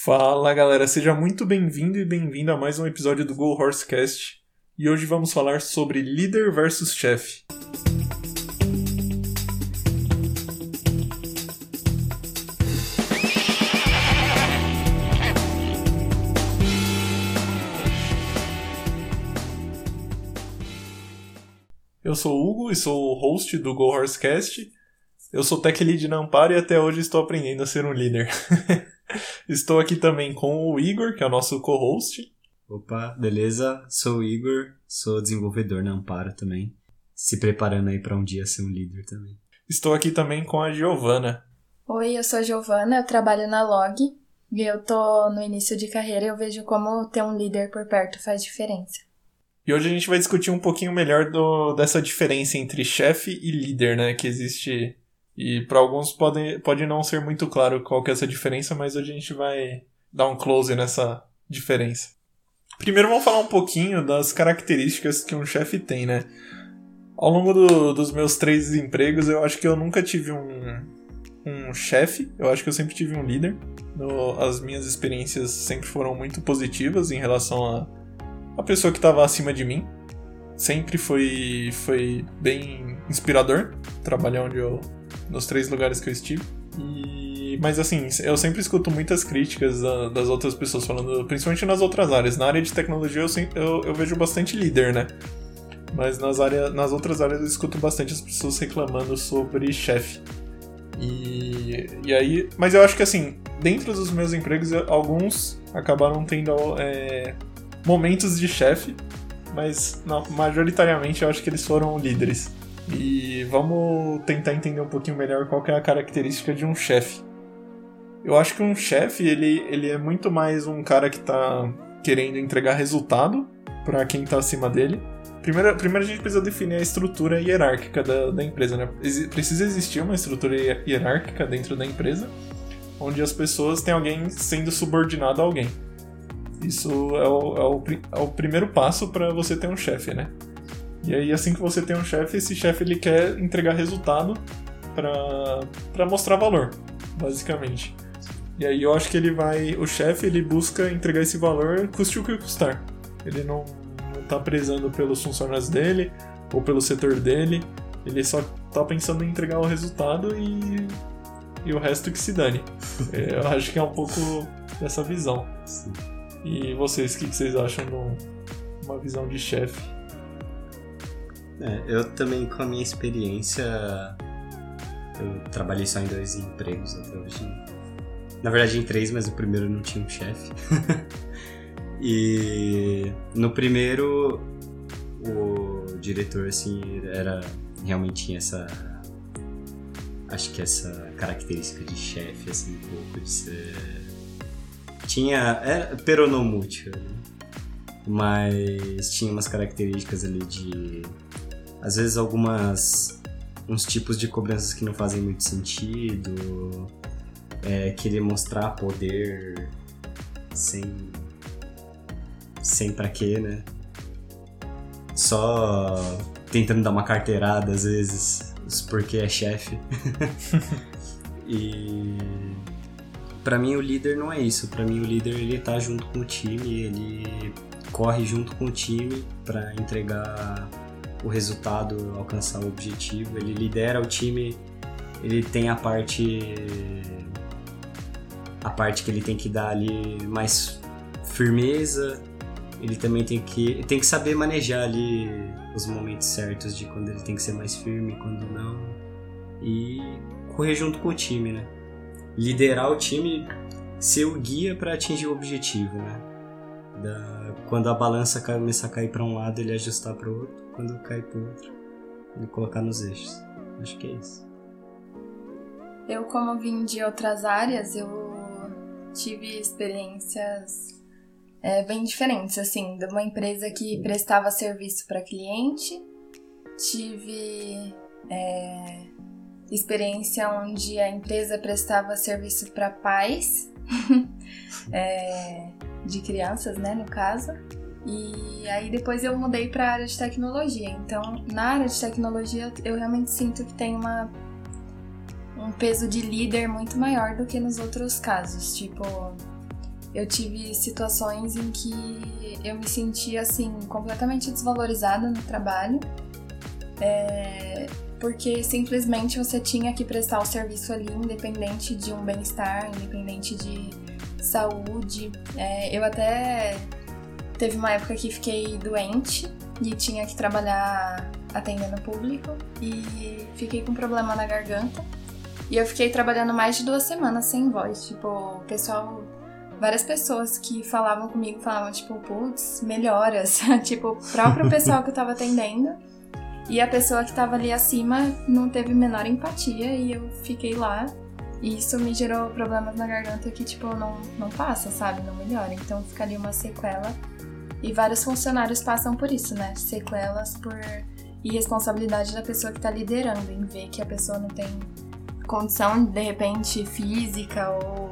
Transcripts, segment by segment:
Fala galera, seja muito bem-vindo e bem-vinda a mais um episódio do GoHorseCast. E hoje vamos falar sobre líder versus chefe. Eu sou o Hugo e sou o host do GoHorseCast. Eu sou Tech Lead na Amparo e até hoje estou aprendendo a ser um líder. Estou aqui também com o Igor, que é o nosso co-host. Opa, beleza? Sou o Igor, sou desenvolvedor na Amparo também, se preparando aí para um dia ser um líder também. Estou aqui também com a Giovana. Oi, eu sou a Giovana, eu trabalho na Log e eu tô no início de carreira e eu vejo como ter um líder por perto faz diferença. E hoje a gente vai discutir um pouquinho melhor dessa diferença entre chefe e líder, né, que existe. E para alguns pode não ser muito claro qual que é essa diferença, mas hoje a gente vai dar um close nessa diferença. Primeiro vamos falar um pouquinho das características que um chefe tem, né? Ao longo dos meus 3 empregos, eu acho que eu nunca tive um chefe, eu acho que eu sempre tive um líder. As minhas experiências sempre foram muito positivas em relação à pessoa que estava acima de mim. Sempre foi bem inspirador trabalhar nos 3 lugares que eu estive. Mas assim, eu sempre escuto muitas críticas das outras pessoas falando, principalmente nas outras áreas. Na área de tecnologia eu vejo bastante líder, né? Mas nas outras áreas eu escuto bastante as pessoas reclamando sobre chefe. E aí, mas eu acho que assim, dentro dos meus empregos, alguns acabaram tendo momentos de chefe, mas majoritariamente eu acho que eles foram líderes. E vamos tentar entender um pouquinho melhor qual que é a característica de um chefe. Eu acho que um chefe, ele é muito mais um cara que tá querendo entregar resultado para quem tá acima dele. Primeiro a gente precisa definir a estrutura hierárquica da empresa, né? Precisa existir uma estrutura hierárquica dentro da empresa, onde as pessoas têm alguém sendo subordinado a alguém. Isso é o primeiro passo para você ter um chefe, né? E aí, assim que você tem um chefe, esse chefe ele quer entregar resultado para mostrar valor, basicamente. E aí eu acho que o chefe ele busca entregar esse valor, custe o que custar. Ele não tá prezando pelos funcionários dele ou pelo setor dele, ele só tá pensando em entregar o resultado e o resto que se dane. Eu acho que é um pouco dessa visão. Sim. E vocês, o que vocês acham de uma visão de chefe? Eu também, com a minha experiência, eu trabalhei só em 2 empregos até hoje. Na verdade, em 3, mas o primeiro não tinha um chefe. E no primeiro, o diretor, assim, realmente tinha essa característica de chefe, assim, um pouco de ser... Era peronomútil, né? Mas tinha umas características ali de... Às vezes uns tipos de cobranças que não fazem muito sentido, querer mostrar poder sem pra quê, né? Só tentando dar uma carteirada às vezes, porque é chefe. E pra mim o líder não é isso, pra mim o líder ele tá junto com o time, ele corre junto com o time pra entregar... o resultado, alcançar o objetivo, ele lidera o time, ele tem a parte que ele tem que dar ali mais firmeza, ele também tem que saber manejar ali os momentos certos de quando ele tem que ser mais firme, quando não, e correr junto com o time, né? Liderar o time, ser o guia para atingir o objetivo, né? Quando a balança começar a cair para um lado, ele ajustar para o outro. Quando cai para o outro, ele colocar nos eixos. Acho que é isso. Eu, como vim de outras áreas, eu tive experiências bem diferentes, assim, de uma empresa que prestava serviço para cliente. Tive experiência onde a empresa prestava serviço para pais. De crianças, né, no caso. E aí depois eu mudei para a área de tecnologia. Então, na área de tecnologia, eu realmente sinto que tem um peso de líder muito maior do que nos outros casos. Tipo, eu tive situações em que eu me sentia, assim, completamente desvalorizada no trabalho, porque simplesmente você tinha que prestar o serviço ali, independente de um bem-estar, independente de saúde. Eu até teve uma época que fiquei doente e tinha que trabalhar atendendo público e fiquei com problema na garganta. E eu fiquei trabalhando mais de 2 semanas sem voz. Tipo, o pessoal, várias pessoas que falavam comigo, falavam tipo, putz, melhoras. Tipo, o próprio pessoal que eu tava atendendo. E a pessoa que tava ali acima não teve menor empatia e eu fiquei lá. E isso me gerou problemas na garganta que, tipo, não passa, sabe? Não melhora. Então fica ali uma sequela. E vários funcionários passam por isso, né? Sequelas por irresponsabilidade da pessoa que tá liderando, em ver que a pessoa não tem condição, de repente, física ou,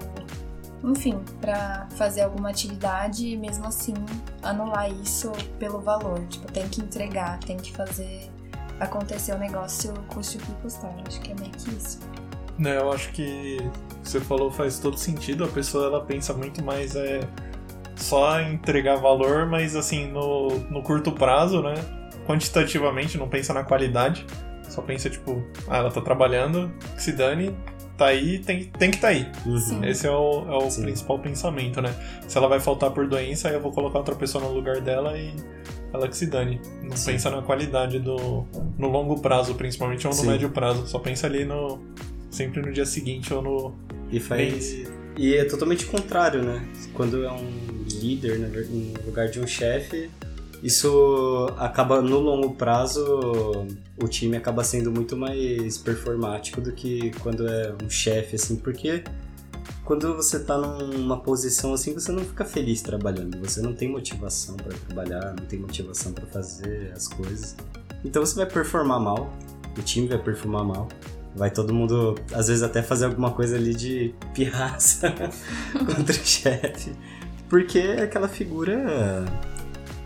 enfim, pra fazer alguma atividade e mesmo assim anular isso pelo valor. Tipo, tem que entregar, tem que fazer acontecer o negócio, custe o que custar. Acho que é meio que isso. Né, eu acho que o que você falou faz todo sentido. A pessoa, ela pensa muito mais só entregar valor, mas assim, no curto prazo, né? Quantitativamente, não pensa na qualidade. Só pensa, tipo, ela tá trabalhando, que se dane, tá aí, tem que tá aí. Sim. Esse é o principal pensamento, né? Se ela vai faltar por doença, eu vou colocar outra pessoa no lugar dela e ela que se dane. Não pensa na qualidade no longo prazo, principalmente, ou no médio prazo. Só pensa ali sempre no dia seguinte ou no mês. E é totalmente contrário, né? Quando é um líder no lugar de um chefe, isso acaba, no longo prazo, o time acaba sendo muito mais performático do que quando é um chefe, assim, porque quando você tá numa posição assim, você não fica feliz trabalhando, você não tem motivação para trabalhar, não tem motivação para fazer as coisas. Então você vai performar mal, o time vai performar mal, vai todo mundo, às vezes, até fazer alguma coisa ali de pirraça contra o chefe, porque é aquela figura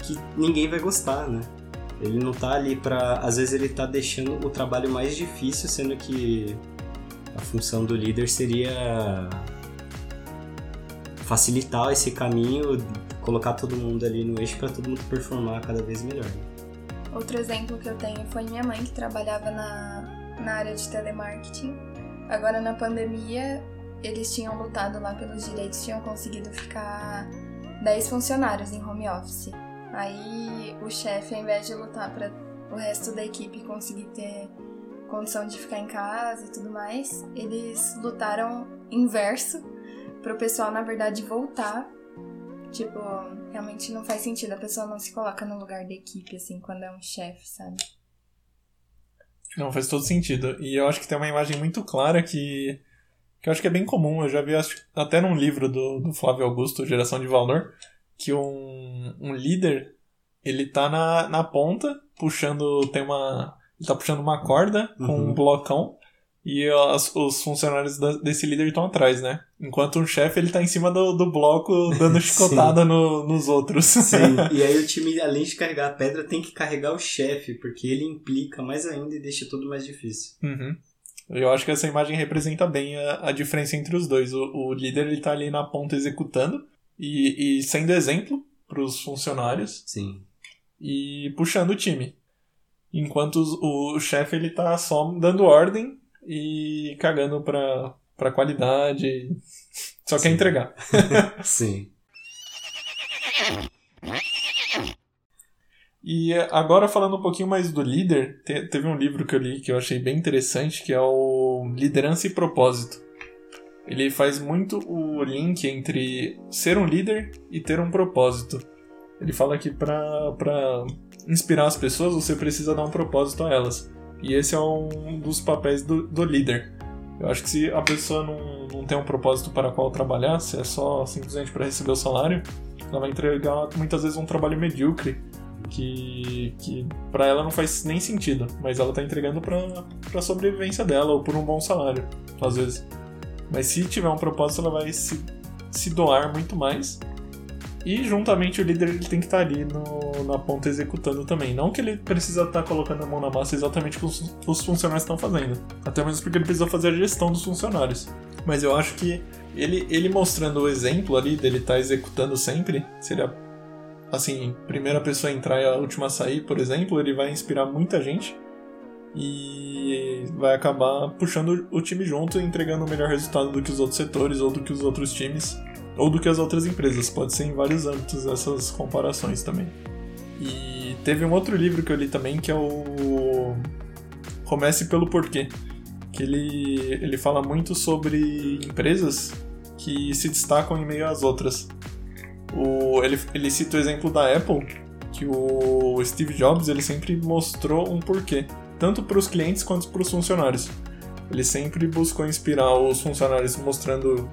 que ninguém vai gostar, né? Ele não tá ali pra... Às vezes ele tá deixando o trabalho mais difícil, sendo que a função do líder seria facilitar esse caminho, colocar todo mundo ali no eixo pra todo mundo performar cada vez melhor. Outro exemplo que eu tenho foi minha mãe, que trabalhava na área de telemarketing. Agora, na pandemia, eles tinham lutado lá pelos direitos, tinham conseguido ficar 10 funcionários em home office. Aí o chefe, ao invés de lutar para o resto da equipe conseguir ter condição de ficar em casa e tudo mais, eles lutaram inverso para o pessoal, na verdade, voltar. Tipo, realmente não faz sentido, a pessoa não se coloca no lugar da equipe, assim, quando é um chefe, sabe? Não, faz todo sentido. E eu acho que tem uma imagem muito clara que eu acho que é bem comum. Eu já vi até num livro do Flávio Augusto, Geração de Valor, que um líder, ele tá na ponta, ele tá puxando uma corda com um blocão, e os funcionários desse líder estão atrás, né? Enquanto um chefe, ele tá em cima do bloco, dando chicotada nos outros. Sim, e aí o time, além de carregar a pedra, tem que carregar o chefe, porque ele implica mais ainda e deixa tudo mais difícil. Uhum. Eu acho que essa imagem representa bem a diferença entre os dois. O líder, ele tá ali na ponta executando, e sendo exemplo para os funcionários. Sim. E puxando o time. Enquanto o chefe, ele tá só dando ordem e cagando para qualidade. Só quer entregar. Sim. E agora, falando um pouquinho mais do líder, teve um livro que eu li que eu achei bem interessante, que é o Liderança e Propósito. Ele faz muito o link entre ser um líder e ter um propósito. Ele fala que para inspirar as pessoas, você precisa dar um propósito a elas. E esse é um dos papéis do líder. Eu acho que se a pessoa não tem um propósito para qual trabalhar, se é só simplesmente para receber o salário, ela vai entregar muitas vezes um trabalho medíocre, que para ela não faz nem sentido, mas ela está entregando para a sobrevivência dela ou por um bom salário, às vezes. Mas se tiver um propósito, ela vai se doar muito mais. E juntamente o líder, ele tem que estar ali na ponta executando também. Não que ele precisa estar colocando a mão na massa exatamente o que os funcionários estão fazendo. Até mesmo porque ele precisa fazer a gestão dos funcionários. Mas eu acho que ele mostrando o exemplo ali dele estar executando sempre, seria assim, primeira pessoa a entrar e a última a sair, por exemplo, ele vai inspirar muita gente e vai acabar puxando o time junto e entregando o melhor resultado do que os outros setores, ou do que os outros times, ou do que as outras empresas. Pode ser em vários âmbitos essas comparações também. E teve um outro livro que eu li também, que é o Comece pelo Porquê, que ele fala muito sobre empresas que se destacam em meio às outras. Ele cita o exemplo da Apple, que o Steve Jobs ele sempre mostrou um porquê, tanto para os clientes quanto para os funcionários. Ele sempre buscou inspirar os funcionários mostrando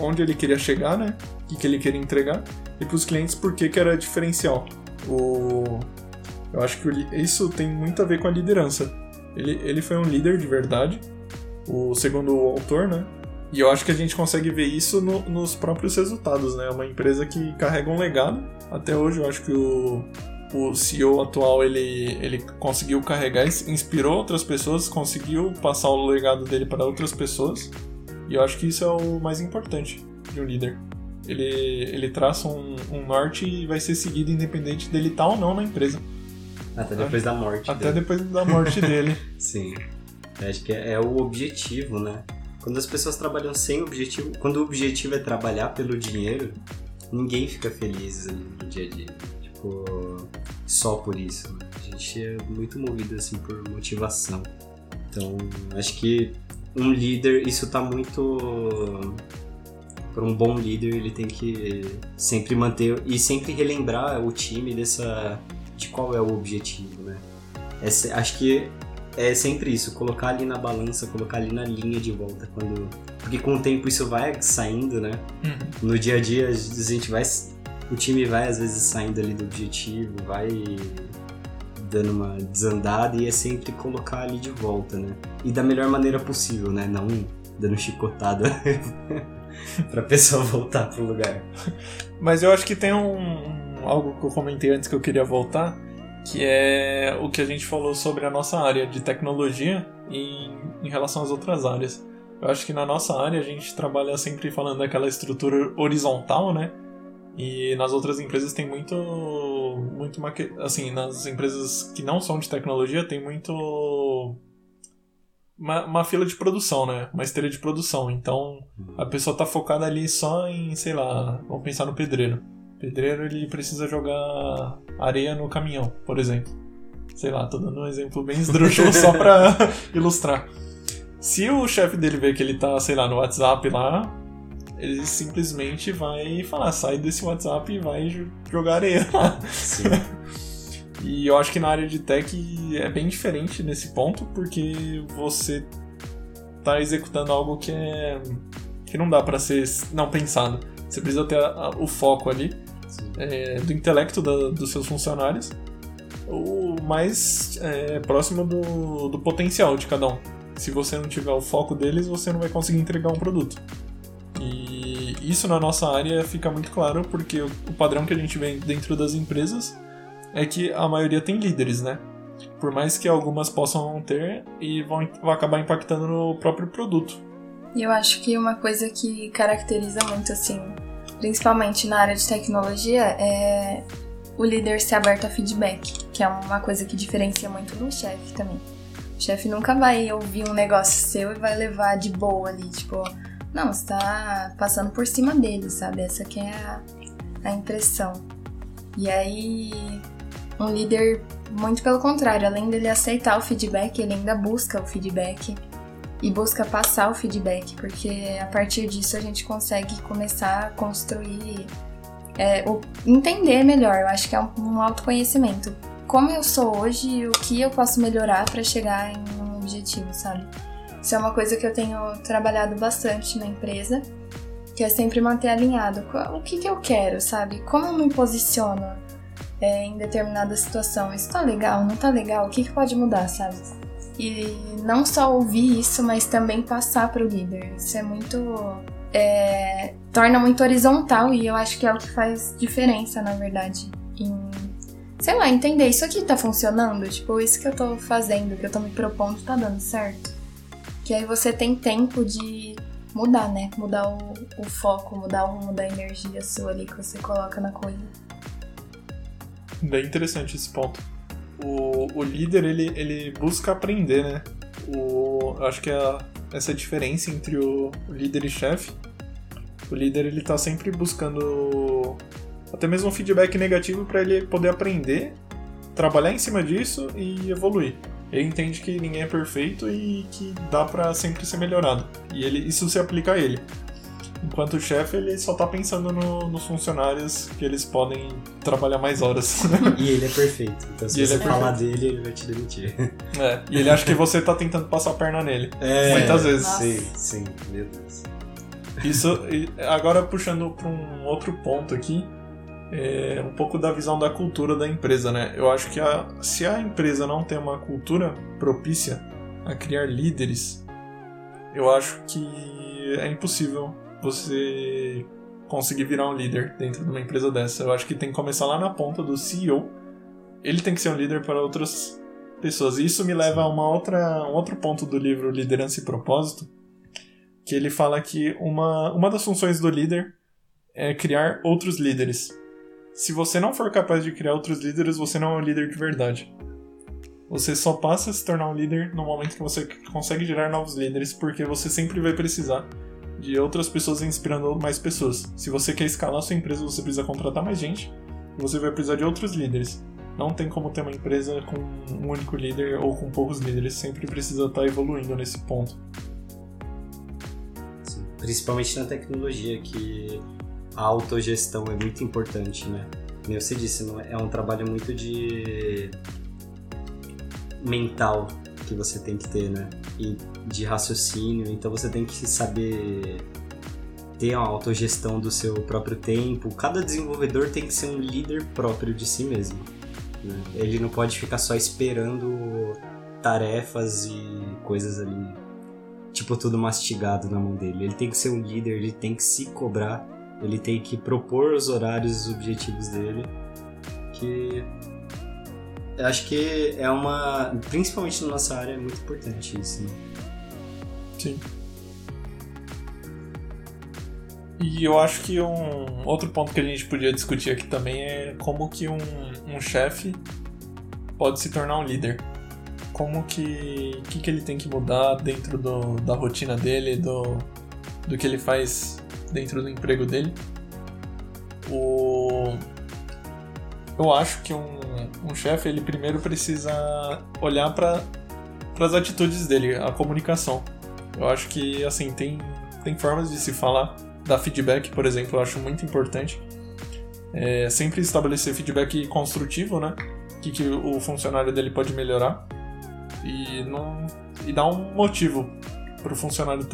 onde ele queria chegar, né? O que ele queria entregar, e para os clientes por que era diferencial. Eu acho que isso tem muito a ver com a liderança. Ele foi um líder de verdade, segundo o autor, né? E eu acho que a gente consegue ver isso nos próprios resultados, né? É uma empresa que carrega um legado. Até hoje eu acho que o CEO atual, ele conseguiu carregar, inspirou outras pessoas, conseguiu passar o legado dele para outras pessoas. E eu acho que isso é o mais importante de um líder. Ele traça um norte e vai ser seguido independente dele estar ou não na empresa. Até depois da morte dele. Até depois da morte dele. Sim. Eu acho que é o objetivo, né? Quando as pessoas trabalham sem objetivo, quando o objetivo é trabalhar pelo dinheiro, ninguém fica feliz no dia a dia. Tipo, só por isso. A gente é muito movido, assim, por motivação. Então, acho que um líder, isso tá muito... Para um bom líder, ele tem que sempre manter e sempre relembrar o time de qual é o objetivo, né? Acho que é sempre isso, colocar ali na balança, colocar ali na linha de volta, porque com o tempo isso vai saindo, né? Uhum. No dia a dia o time vai às vezes saindo ali do objetivo, vai dando uma desandada, e é sempre colocar ali de volta, né? E da melhor maneira possível, né? Não dando chicotada pra pessoa voltar pro lugar. Mas eu acho que tem algo que eu comentei antes que eu queria voltar, que é o que a gente falou sobre a nossa área de tecnologia em relação às outras áreas. Eu acho que na nossa área a gente trabalha sempre falando daquela estrutura horizontal, né? E nas outras empresas tem muito assim, nas empresas que não são de tecnologia tem muito uma fila de produção, né? Uma esteira de produção. Então a pessoa tá focada ali só em, sei lá, vamos pensar no pedreiro. Pedreiro, ele precisa jogar areia no caminhão, por exemplo. Sei lá, tô dando um exemplo bem esdrúxulo só pra ilustrar. Se o chefe dele ver que ele tá, sei lá, no WhatsApp lá, ele simplesmente vai falar, sai desse WhatsApp e vai jogar areia lá. Sim. E eu acho que na área de tech é bem diferente nesse ponto, porque você tá executando algo que não dá pra ser não pensado. Você precisa ter o foco ali. Do intelecto dos seus funcionários, o mais próximo do potencial de cada um. Se você não tiver o foco deles, você não vai conseguir entregar um produto. E isso na nossa área fica muito claro, porque o padrão que a gente vê dentro das empresas é que a maioria tem líderes, né? Por mais que algumas possam não ter, e vão acabar impactando no próprio produto. E eu acho que uma coisa que caracteriza muito, assim, principalmente na área de tecnologia, é o líder ser aberto a feedback, que é uma coisa que diferencia muito do chefe também. O chefe nunca vai ouvir um negócio seu e vai levar de boa ali, tipo, não, você tá passando por cima dele, sabe? Essa que é a impressão. E aí, um líder, muito pelo contrário, além dele aceitar o feedback, ele ainda busca o feedback e busca passar o feedback, porque a partir disso a gente consegue começar a construir, entender melhor. Eu acho que é um autoconhecimento. Como eu sou hoje e o que eu posso melhorar para chegar em um objetivo, sabe? Isso é uma coisa que eu tenho trabalhado bastante na empresa, que é sempre manter alinhado. O que eu quero, sabe? Como eu me posiciono em determinada situação? Isso tá legal? Não tá legal? O que pode mudar, sabe? E não só ouvir isso, mas também passar para o líder. Isso é torna muito horizontal, e eu acho que é o que faz diferença, na verdade. Sei lá, entender, isso aqui tá funcionando? Tipo, isso que eu tô fazendo, que eu tô me propondo, tá dando certo? Que aí você tem tempo de mudar, né? Mudar o foco, mudar o rumo da energia sua ali que você coloca na coisa. Bem interessante esse ponto. O líder, ele busca aprender, né? Acho que essa diferença entre o líder e chefe. O líder, ele tá sempre buscando até mesmo um feedback negativo para ele poder aprender, trabalhar em cima disso e evoluir. Ele entende que ninguém é perfeito e que dá pra sempre ser melhorado. E isso se aplica a ele. Enquanto o chefe, ele só tá pensando nos funcionários que eles podem trabalhar mais horas. E ele é perfeito. Então se você falar dele, ele vai te demitir. É, e ele acha que você tá tentando passar a perna nele. É, muitas vezes. Nossa. Sim, meu Deus. Isso, agora puxando pra um outro ponto aqui. É um pouco da visão da cultura da empresa, né? Eu acho que se a empresa não tem uma cultura propícia a criar líderes, eu acho que é impossível você conseguir virar um líder dentro de uma empresa dessa. Eu acho que tem que começar lá na ponta do CEO. Ele tem que ser um líder para outras pessoas. E isso me leva a um outro ponto do livro Liderança e Propósito, que ele fala que uma das funções do líder é criar outros líderes. Se você não for capaz de criar outros líderes, você não é um líder de verdade. Você só passa a se tornar um líder no momento que você consegue gerar novos líderes, porque você sempre vai precisar de outras pessoas inspirando mais pessoas. Se você quer escalar a sua empresa, você precisa contratar mais gente, e você vai precisar de outros líderes. Não tem como ter uma empresa com um único líder ou com poucos líderes, sempre precisa estar evoluindo nesse ponto. Sim, principalmente na tecnologia, que a autogestão é muito importante, né? Como você disse, é um trabalho muito de mental que você tem que ter, né? E de raciocínio, então você tem que saber ter uma autogestão do seu próprio tempo. Cada desenvolvedor tem que ser um líder próprio de si mesmo, né? Ele não pode ficar só esperando tarefas e coisas ali, tipo, tudo mastigado na mão dele. Ele tem que ser um líder, ele tem que se cobrar. Ele tem que propor os horários e os objetivos dele, que eu acho que é principalmente na nossa área, é muito importante isso, né? Sim. E eu acho que um outro ponto que a gente podia discutir aqui também é como que um chefe pode se tornar um líder. Como que ele tem que mudar dentro da rotina dele, do que ele faz dentro do emprego dele. Eu acho que um chefe, ele primeiro precisa olhar para as atitudes dele, a comunicação. Eu acho que, assim, tem formas de se falar, dar feedback, por exemplo, eu acho muito importante. É, sempre estabelecer feedback construtivo, né? Que o funcionário dele pode melhorar. E dar um motivo para o funcionário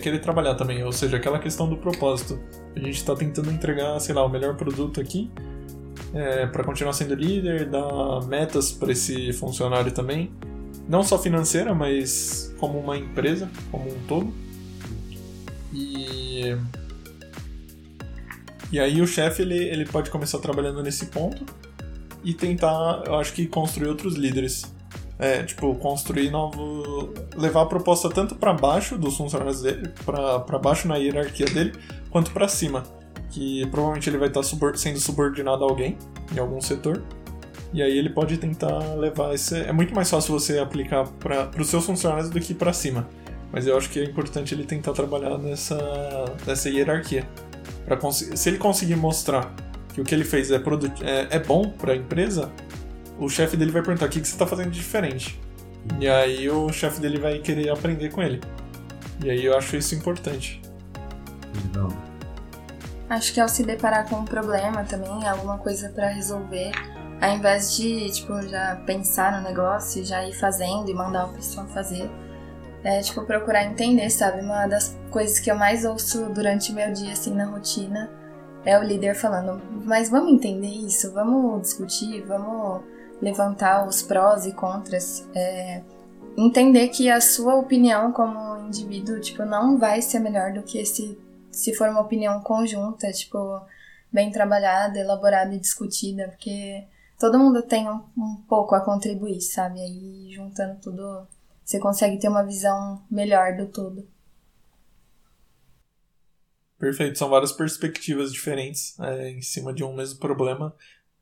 querer trabalhar também, ou seja, aquela questão do propósito. A gente está tentando entregar, sei lá, o melhor produto aqui, para continuar sendo líder, dar metas para esse funcionário também, não só financeira, mas como uma empresa, como um todo. E aí o chefe, ele pode começar trabalhando nesse ponto e tentar, eu acho que, construir outros líderes. Construir novo. Levar a proposta tanto para baixo dos funcionários dele, para baixo na hierarquia dele, quanto para cima. Que provavelmente ele vai estar sendo subordinado a alguém, em algum setor. E aí ele pode tentar levar isso. É muito mais fácil você aplicar para os seus funcionários do que para cima. Mas eu acho que é importante ele tentar trabalhar nessa hierarquia. Se ele conseguir mostrar que o que ele fez é bom para a empresa, o chefe dele vai perguntar: o que você está fazendo de diferente? E aí o chefe dele vai querer aprender com ele. E aí eu acho isso importante. Não. Acho que ao se deparar com um problema também, alguma coisa para resolver, ao invés de, já pensar no negócio, já ir fazendo e mandar o pessoal fazer, procurar entender, sabe? Uma das coisas que eu mais ouço durante o meu dia, assim, na rotina, é o líder falando: mas vamos entender isso, vamos discutir, vamos levantar os prós e contras, entender que a sua opinião como indivíduo, não vai ser melhor do que se for uma opinião conjunta, bem trabalhada, elaborada e discutida, porque todo mundo tem um pouco a contribuir, sabe? Aí, juntando tudo, você consegue ter uma visão melhor do todo. Perfeito, são várias perspectivas diferentes em cima de um mesmo problema.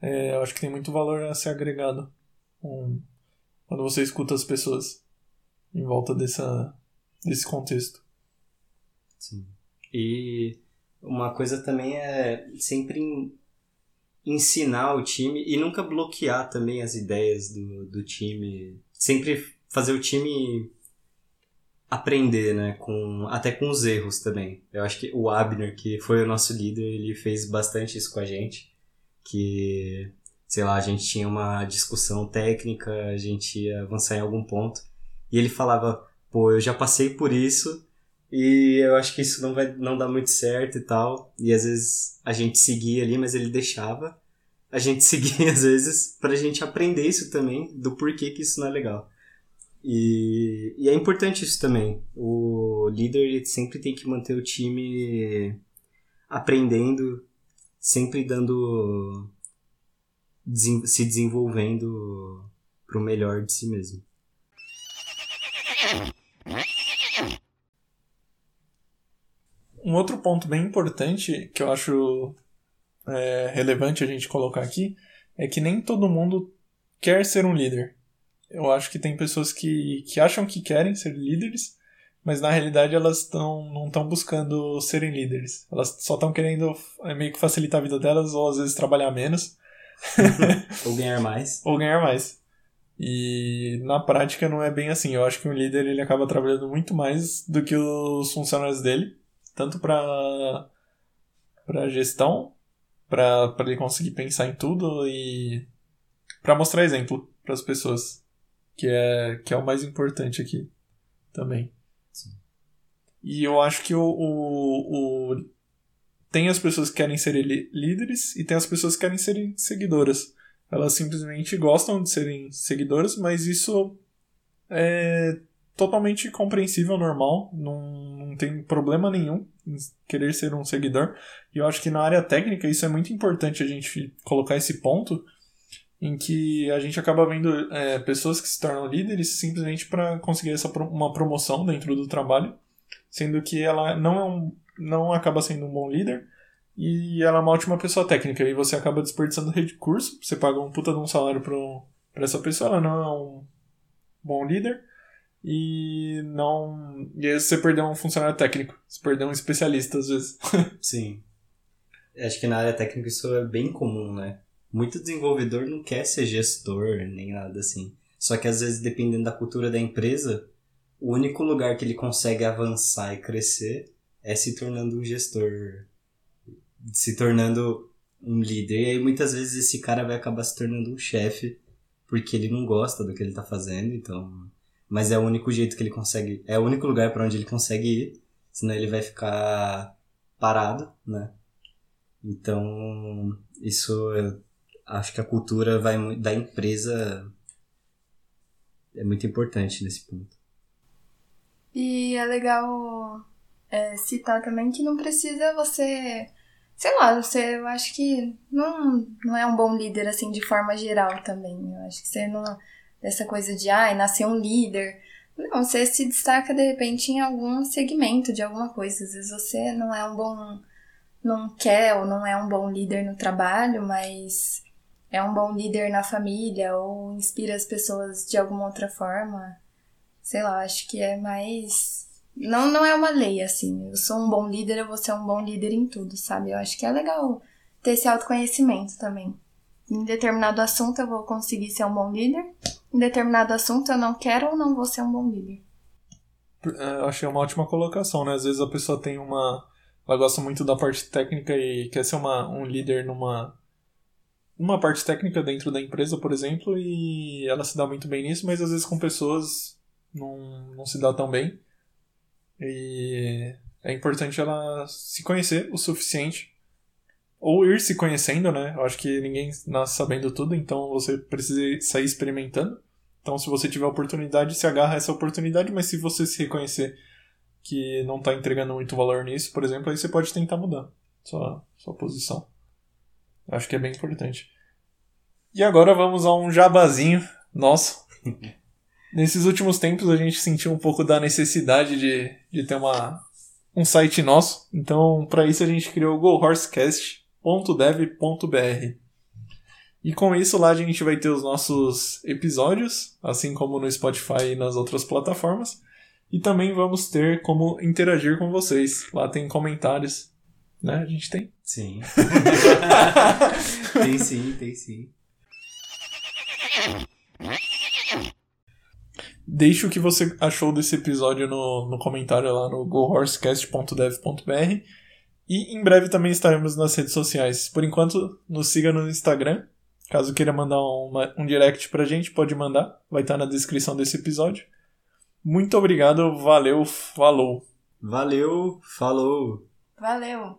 Eu acho que tem muito valor a ser agregado quando você escuta as pessoas em volta desse contexto. Sim. E uma coisa também é sempre ensinar o time e nunca bloquear também as ideias do time. Sempre fazer o time aprender, né? Até com os erros também. Eu acho que o Abner, que foi o nosso líder, ele fez bastante isso com a gente. Que, sei lá, a gente tinha uma discussão técnica, a gente ia avançar em algum ponto. E ele falava, pô, eu já passei por isso e eu acho que isso não dá muito certo e tal. E às vezes a gente seguia ali, mas ele deixava a gente seguir às vezes pra gente aprender isso também, do porquê que isso não é legal. E é importante isso também. O líder ele sempre tem que manter o time aprendendo, sempre se desenvolvendo pro melhor de si mesmo. Um outro ponto bem importante que eu acho relevante a gente colocar aqui é que nem todo mundo quer ser um líder. Eu acho que tem pessoas que acham que querem ser líderes, mas na realidade elas não estão buscando serem líderes. Elas só estão querendo meio que facilitar a vida delas, ou às vezes trabalhar menos. Ou ganhar mais. Ou ganhar mais. E na prática não é bem assim. Eu acho que um líder ele acaba trabalhando muito mais do que os funcionários dele, tanto para gestão, para ele conseguir pensar em tudo e para mostrar exemplo para as pessoas. Que é o mais importante aqui também. Sim. E eu acho que tem as pessoas que querem ser líderes e tem as pessoas que querem serem seguidoras. Elas simplesmente gostam de serem seguidoras, mas isso é totalmente compreensível, normal. Não tem problema nenhum em querer ser um seguidor. E eu acho que na área técnica isso é muito importante a gente colocar esse ponto, em que a gente acaba vendo pessoas que se tornam líderes simplesmente para conseguir uma promoção dentro do trabalho, sendo que ela não acaba sendo um bom líder e ela é uma ótima pessoa técnica, e você acaba desperdiçando recurso. Você paga um puta de um salário para essa pessoa, ela não é um bom líder e aí você perdeu um funcionário técnico, você perdeu um especialista às vezes. Sim, acho que na área técnica isso é bem comum, né? Muito desenvolvedor não quer ser gestor, nem nada assim. Só que às vezes, dependendo da cultura da empresa, o único lugar que ele consegue avançar e crescer é se tornando um gestor, se tornando um líder. E aí muitas vezes esse cara vai acabar se tornando um chefe, porque ele não gosta do que ele tá fazendo, então... Mas é o único jeito que ele consegue... É o único lugar para onde ele consegue ir, senão ele vai ficar parado, né? Então, isso... Acho que a cultura da empresa é muito importante nesse ponto. E é legal citar também que não precisa você... Sei lá, eu acho que não é um bom líder, assim, de forma geral também. Eu acho que você não... Essa coisa de, nascer um líder... Não, você se destaca, de repente, em algum segmento de alguma coisa. Às vezes você não é um bom... Não quer ou não é um bom líder no trabalho, mas... É um bom líder na família, ou inspira as pessoas de alguma outra forma. Sei lá, acho que é mais... Não é uma lei, assim. Eu sou um bom líder, eu vou ser um bom líder em tudo, sabe? Eu acho que é legal ter esse autoconhecimento também. Em determinado assunto eu vou conseguir ser um bom líder. Em determinado assunto eu não quero ou não vou ser um bom líder. Eu achei uma ótima colocação, né? Às vezes a pessoa tem ela gosta muito da parte técnica e quer ser um líder numa parte técnica dentro da empresa, por exemplo, e ela se dá muito bem nisso, mas às vezes com pessoas não se dá tão bem. E é importante ela se conhecer o suficiente, ou ir se conhecendo, né? Eu acho que ninguém nasce sabendo tudo, então você precisa sair experimentando. Então, se você tiver a oportunidade, se agarra a essa oportunidade, mas se você se reconhecer que não está entregando muito valor nisso, por exemplo, aí você pode tentar mudar sua posição. Acho que é bem importante. E agora vamos a um jabazinho nosso. Nesses últimos tempos a gente sentiu um pouco da necessidade de ter uma um site nosso. Então, para isso a gente criou o GoHorseCast.dev.br. E com isso lá a gente vai ter os nossos episódios, assim como no Spotify e nas outras plataformas. E também vamos ter como interagir com vocês. Lá tem comentários, né? A gente tem? Sim. Tem sim, tem sim. Deixe o que você achou desse episódio no comentário lá no gohorsecast.dev.br. E em breve também estaremos nas redes sociais. Por enquanto, nos siga no Instagram. Caso queira mandar um direct pra gente, pode mandar. Vai estar na descrição desse episódio. Muito obrigado, valeu, falou. Valeu, falou. Valeu.